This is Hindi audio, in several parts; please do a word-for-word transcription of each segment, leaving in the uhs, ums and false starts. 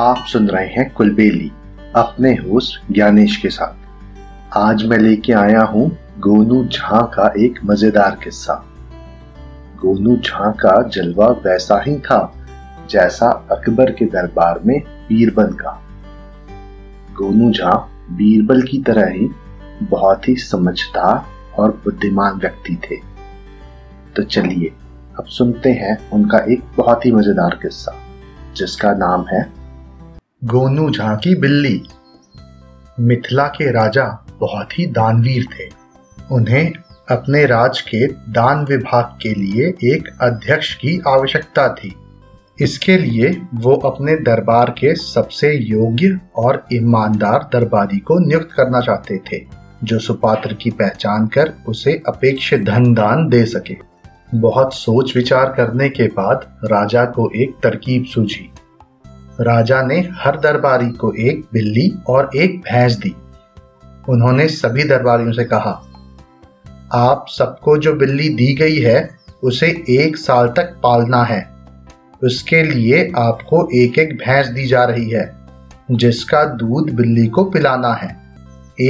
आप सुन रहे हैं कुलबेली अपने होस्ट ज्ञानेश के साथ। आज मैं लेके आया हूँ गोनू झा का एक मजेदार किस्सा। गोनू झा का जलवा वैसा ही था जैसा अकबर के दरबार में बीरबल का। गोनू झा बीरबल की तरह ही बहुत ही समझदार और बुद्धिमान व्यक्ति थे। तो चलिए अब सुनते हैं उनका एक बहुत ही मजेदार किस्सा जिसका नाम है गोनू झा की बिल्ली। मिथिला के राजा बहुत ही दानवीर थे। उन्हें अपने राज के दान विभाग के लिए एक अध्यक्ष की आवश्यकता थी। इसके लिए वो अपने दरबार के सबसे योग्य और ईमानदार दरबारी को नियुक्त करना चाहते थे, जो सुपात्र की पहचान कर उसे अपेक्षित धन दान दे सके। बहुत सोच विचार करने के बाद राजा को एक तरकीब सूझी। राजा ने हर दरबारी को एक बिल्ली और एक भैंस दी। उन्होंने सभी दरबारियों से कहा, आप सबको जो बिल्ली दी गई है उसे एक साल तक पालना है। उसके लिए आपको एक एक भैंस दी जा रही है जिसका दूध बिल्ली को पिलाना है।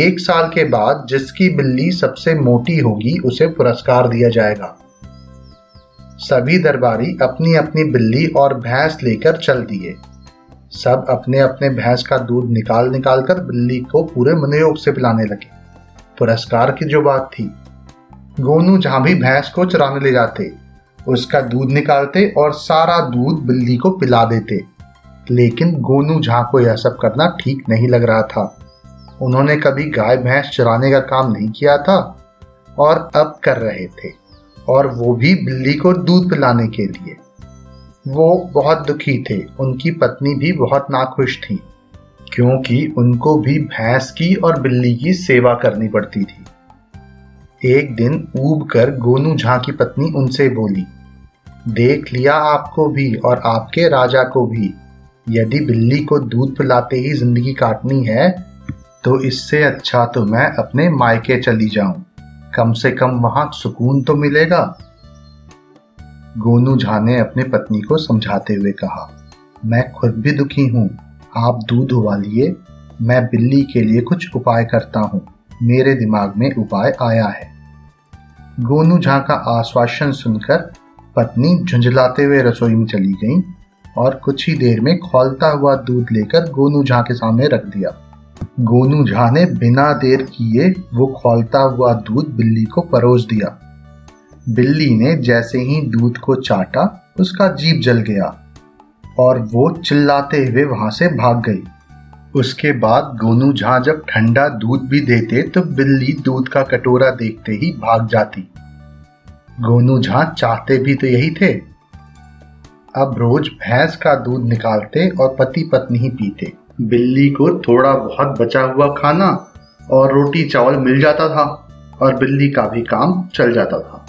एक साल के बाद जिसकी बिल्ली सबसे मोटी होगी उसे पुरस्कार दिया जाएगा। सभी दरबारी अपनी अपनी बिल्ली और भैंस लेकर चल दिए। सब अपने अपने भैंस का दूध निकाल निकाल कर बिल्ली को पूरे मनोयोग से पिलाने लगे। पुरस्कार की जो बात थी, गोनू झा भी भैंस को चराने ले जाते, उसका दूध निकालते और सारा दूध बिल्ली को पिला देते। लेकिन गोनू झा को यह सब करना ठीक नहीं लग रहा था। उन्होंने कभी गाय भैंस चराने का काम नहीं किया था और अब कर रहे थे, और वो भी बिल्ली को दूध पिलाने के लिए। वो बहुत दुखी थे। उनकी पत्नी भी बहुत नाखुश थी क्योंकि उनको भी भैंस की और बिल्ली की सेवा करनी पड़ती थी। एक दिन ऊब कर गोनू झा की पत्नी उनसे बोली, देख लिया आपको भी और आपके राजा को भी, यदि बिल्ली को दूध पिलाते ही जिंदगी काटनी है तो इससे अच्छा तो मैं अपने मायके चली जाऊं, कम से कम वहां सुकून तो मिलेगा। गोनू झा ने अपने पत्नी को समझाते हुए कहा, मैं खुद भी दुखी हूँ, आप दूध उबालिए, मैं बिल्ली के लिए कुछ उपाय करता हूँ, मेरे दिमाग में उपाय आया है। गोनू झा का आश्वासन सुनकर पत्नी झुंझलाते हुए रसोई में चली गई और कुछ ही देर में खौलता हुआ दूध लेकर गोनू झा के सामने रख दिया। गोनू झा ने बिना देर किए वो खौलता हुआ दूध बिल्ली को परोस दिया। बिल्ली ने जैसे ही दूध को चाटा उसका जीभ जल गया और वो चिल्लाते हुए वहां से भाग गई। उसके बाद गोनू झा जब ठंडा दूध भी देते तो बिल्ली दूध का कटोरा देखते ही भाग जाती। गोनू झा चाहते भी तो यही थे। अब रोज भैंस का दूध निकालते और पति पत्नी ही पीते। बिल्ली को थोड़ा बहुत बचा हुआ खाना और रोटी चावल मिल जाता था और बिल्ली का भी काम चल जाता था।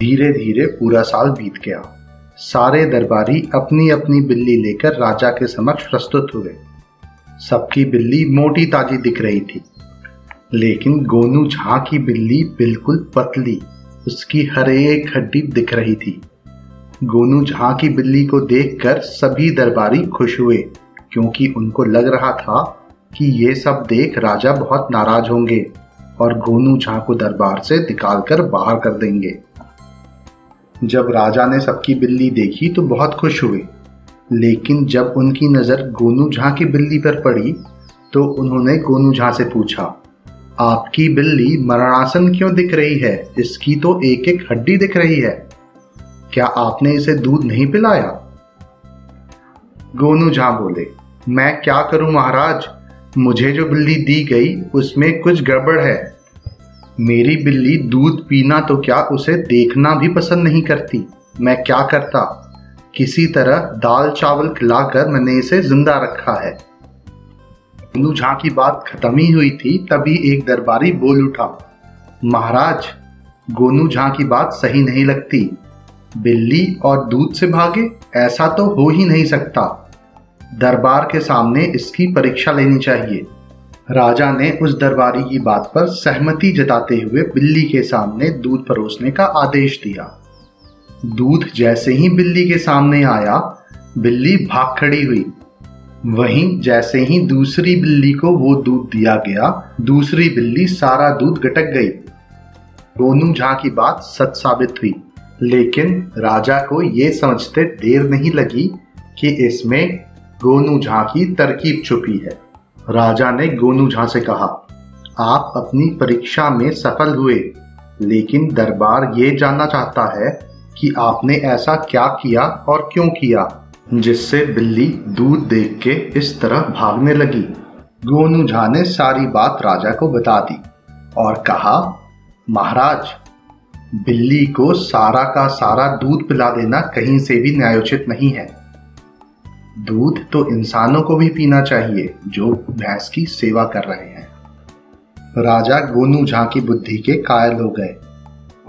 धीरे धीरे पूरा साल बीत गया। सारे दरबारी अपनी अपनी बिल्ली लेकर राजा के समक्ष प्रस्तुत हुए। सबकी बिल्ली मोटी ताजी दिख रही थी, लेकिन गोनू झा की बिल्ली बिल्कुल पतली, उसकी हर एक हड्डी दिख रही थी। गोनू झा की बिल्ली को देखकर सभी दरबारी खुश हुए क्योंकि उनको लग रहा था कि ये सब देख राजा बहुत नाराज होंगे और गोनू झा को दरबार से निकाल कर बाहर कर देंगे। जब राजा ने सबकी बिल्ली देखी तो बहुत खुश हुए, लेकिन जब उनकी नज़र गोनू झा की बिल्ली पर पड़ी तो उन्होंने गोनू झा से पूछा, आपकी बिल्ली मरणासन क्यों दिख रही है? इसकी तो एक एक हड्डी दिख रही है। क्या आपने इसे दूध नहीं पिलाया? गोनू झा बोले, मैं क्या करूं महाराज, मुझे जो बिल्ली दी गई उसमें कुछ गड़बड़ है। मेरी बिल्ली दूध पीना तो क्या उसे देखना भी पसंद नहीं करती। मैं क्या करता, किसी तरह दाल चावल खिलाकर मैंने इसे जिंदा रखा है। गोनू झा की बात खत्म ही हुई थी तभी एक दरबारी बोल उठा, महाराज गोनू झा की बात सही नहीं लगती। बिल्ली और दूध से भागे, ऐसा तो हो ही नहीं सकता। दरबार के सामने इसकी परीक्षा लेनी चाहिए। राजा ने उस दरबारी की बात पर सहमति जताते हुए बिल्ली के सामने दूध परोसने का आदेश दिया। दूध जैसे ही बिल्ली के सामने आया, बिल्ली भाग खड़ी हुई। वहीं जैसे ही दूसरी बिल्ली को वो दूध दिया गया, दूसरी बिल्ली सारा दूध गटक गई। गोनू झा की बात सच साबित हुई, लेकिन राजा को ये समझते देर नहीं लगी कि इसमें गोनू झा की तरकीब छुपी है। राजा ने गोनू झा से कहा, आप अपनी परीक्षा में सफल हुए, लेकिन दरबार ये जानना चाहता है कि आपने ऐसा क्या किया और क्यों किया जिससे बिल्ली दूध देख के इस तरह भागने लगी। गोनू झा ने सारी बात राजा को बता दी और कहा, महाराज, बिल्ली को सारा का सारा दूध पिला देना कहीं से भी न्यायोचित नहीं है। दूध तो इंसानों को भी पीना चाहिए जो भैंस की सेवा कर रहे हैं। राजा गोनू झा की बुद्धि के कायल हो गए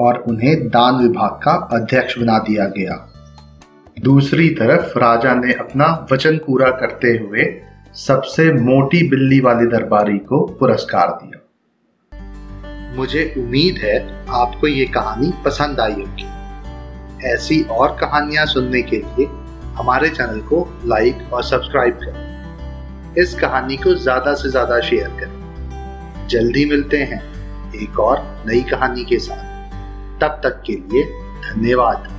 और उन्हें दान विभाग का अध्यक्ष बना दिया गया। दूसरी तरफ राजा ने अपना वचन पूरा करते हुए सबसे मोटी बिल्ली वाले दरबारी को पुरस्कार दिया। मुझे उम्मीद है आपको ये कहानी पसंद आई होगी। ऐसी और कहानियां सुनने के लिए हमारे चैनल को लाइक और सब्सक्राइब करें। इस कहानी को ज्यादा से ज्यादा शेयर करें। जल्दी मिलते हैं एक और नई कहानी के साथ। तब तक के लिए धन्यवाद।